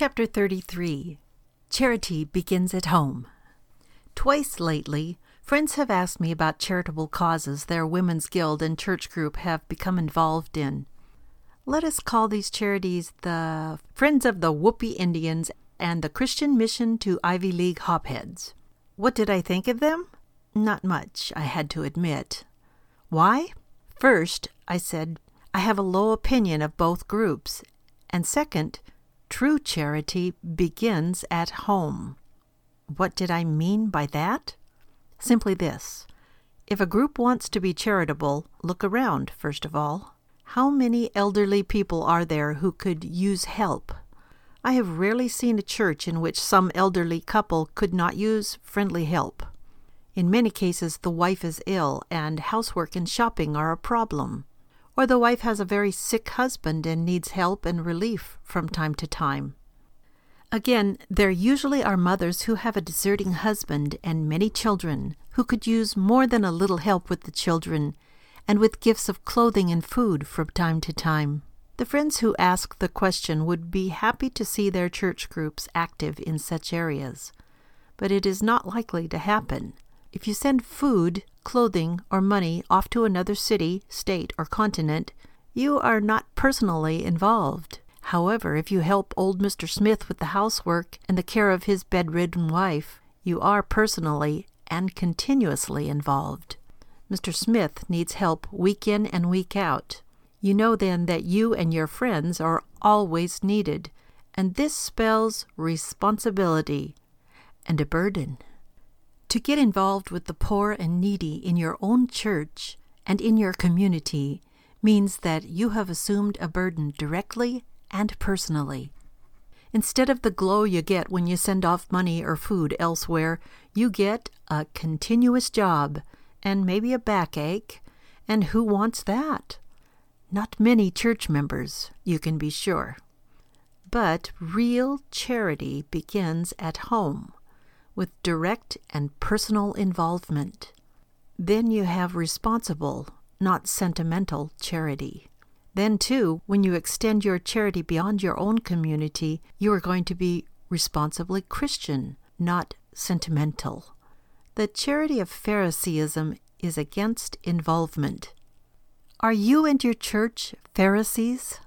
Chapter 33. Charity Begins at Home. Twice lately, friends have asked me about charitable causes their women's guild and church group have become involved in. Let us call these charities the Friends of the Whoopee Indians and the Christian Mission to Ivy League Hopheads. What did I think of them? Not much, I had to admit. Why? First, I said, I have a low opinion of both groups. And second, true charity begins at home. What did I mean by that? Simply this. If a group wants to be charitable, look around, first of all. How many elderly people are there who could use help? I have rarely seen a church in which some elderly couple could not use friendly help. In many cases, the wife is ill and housework and shopping are a problem. Or the wife has a very sick husband and needs help and relief from time to time. Again, there usually are mothers who have a deserting husband and many children who could use more than a little help with the children and with gifts of clothing and food from time to time. The friends who ask the question would be happy to see their church groups active in such areas, but it is not likely to happen. If you send food, clothing, or money off to another city, state, or continent, you are not personally involved. However, if you help old Mr. Smith with the housework and the care of his bedridden wife, you are personally and continuously involved. Mr. Smith needs help week in and week out. You know then that you and your friends are always needed, and this spells responsibility and a burden. To get involved with the poor and needy in your own church and in your community means that you have assumed a burden directly and personally. Instead of the glow you get when you send off money or food elsewhere, you get a continuous job and maybe a backache, and who wants that? Not many church members, you can be sure. But real charity begins at home, with direct and personal involvement. Then you have responsible, not sentimental, charity. Then too, when you extend your charity beyond your own community, you are going to be responsibly Christian, not sentimental. The charity of Phariseeism is against involvement. Are you and your church Pharisees?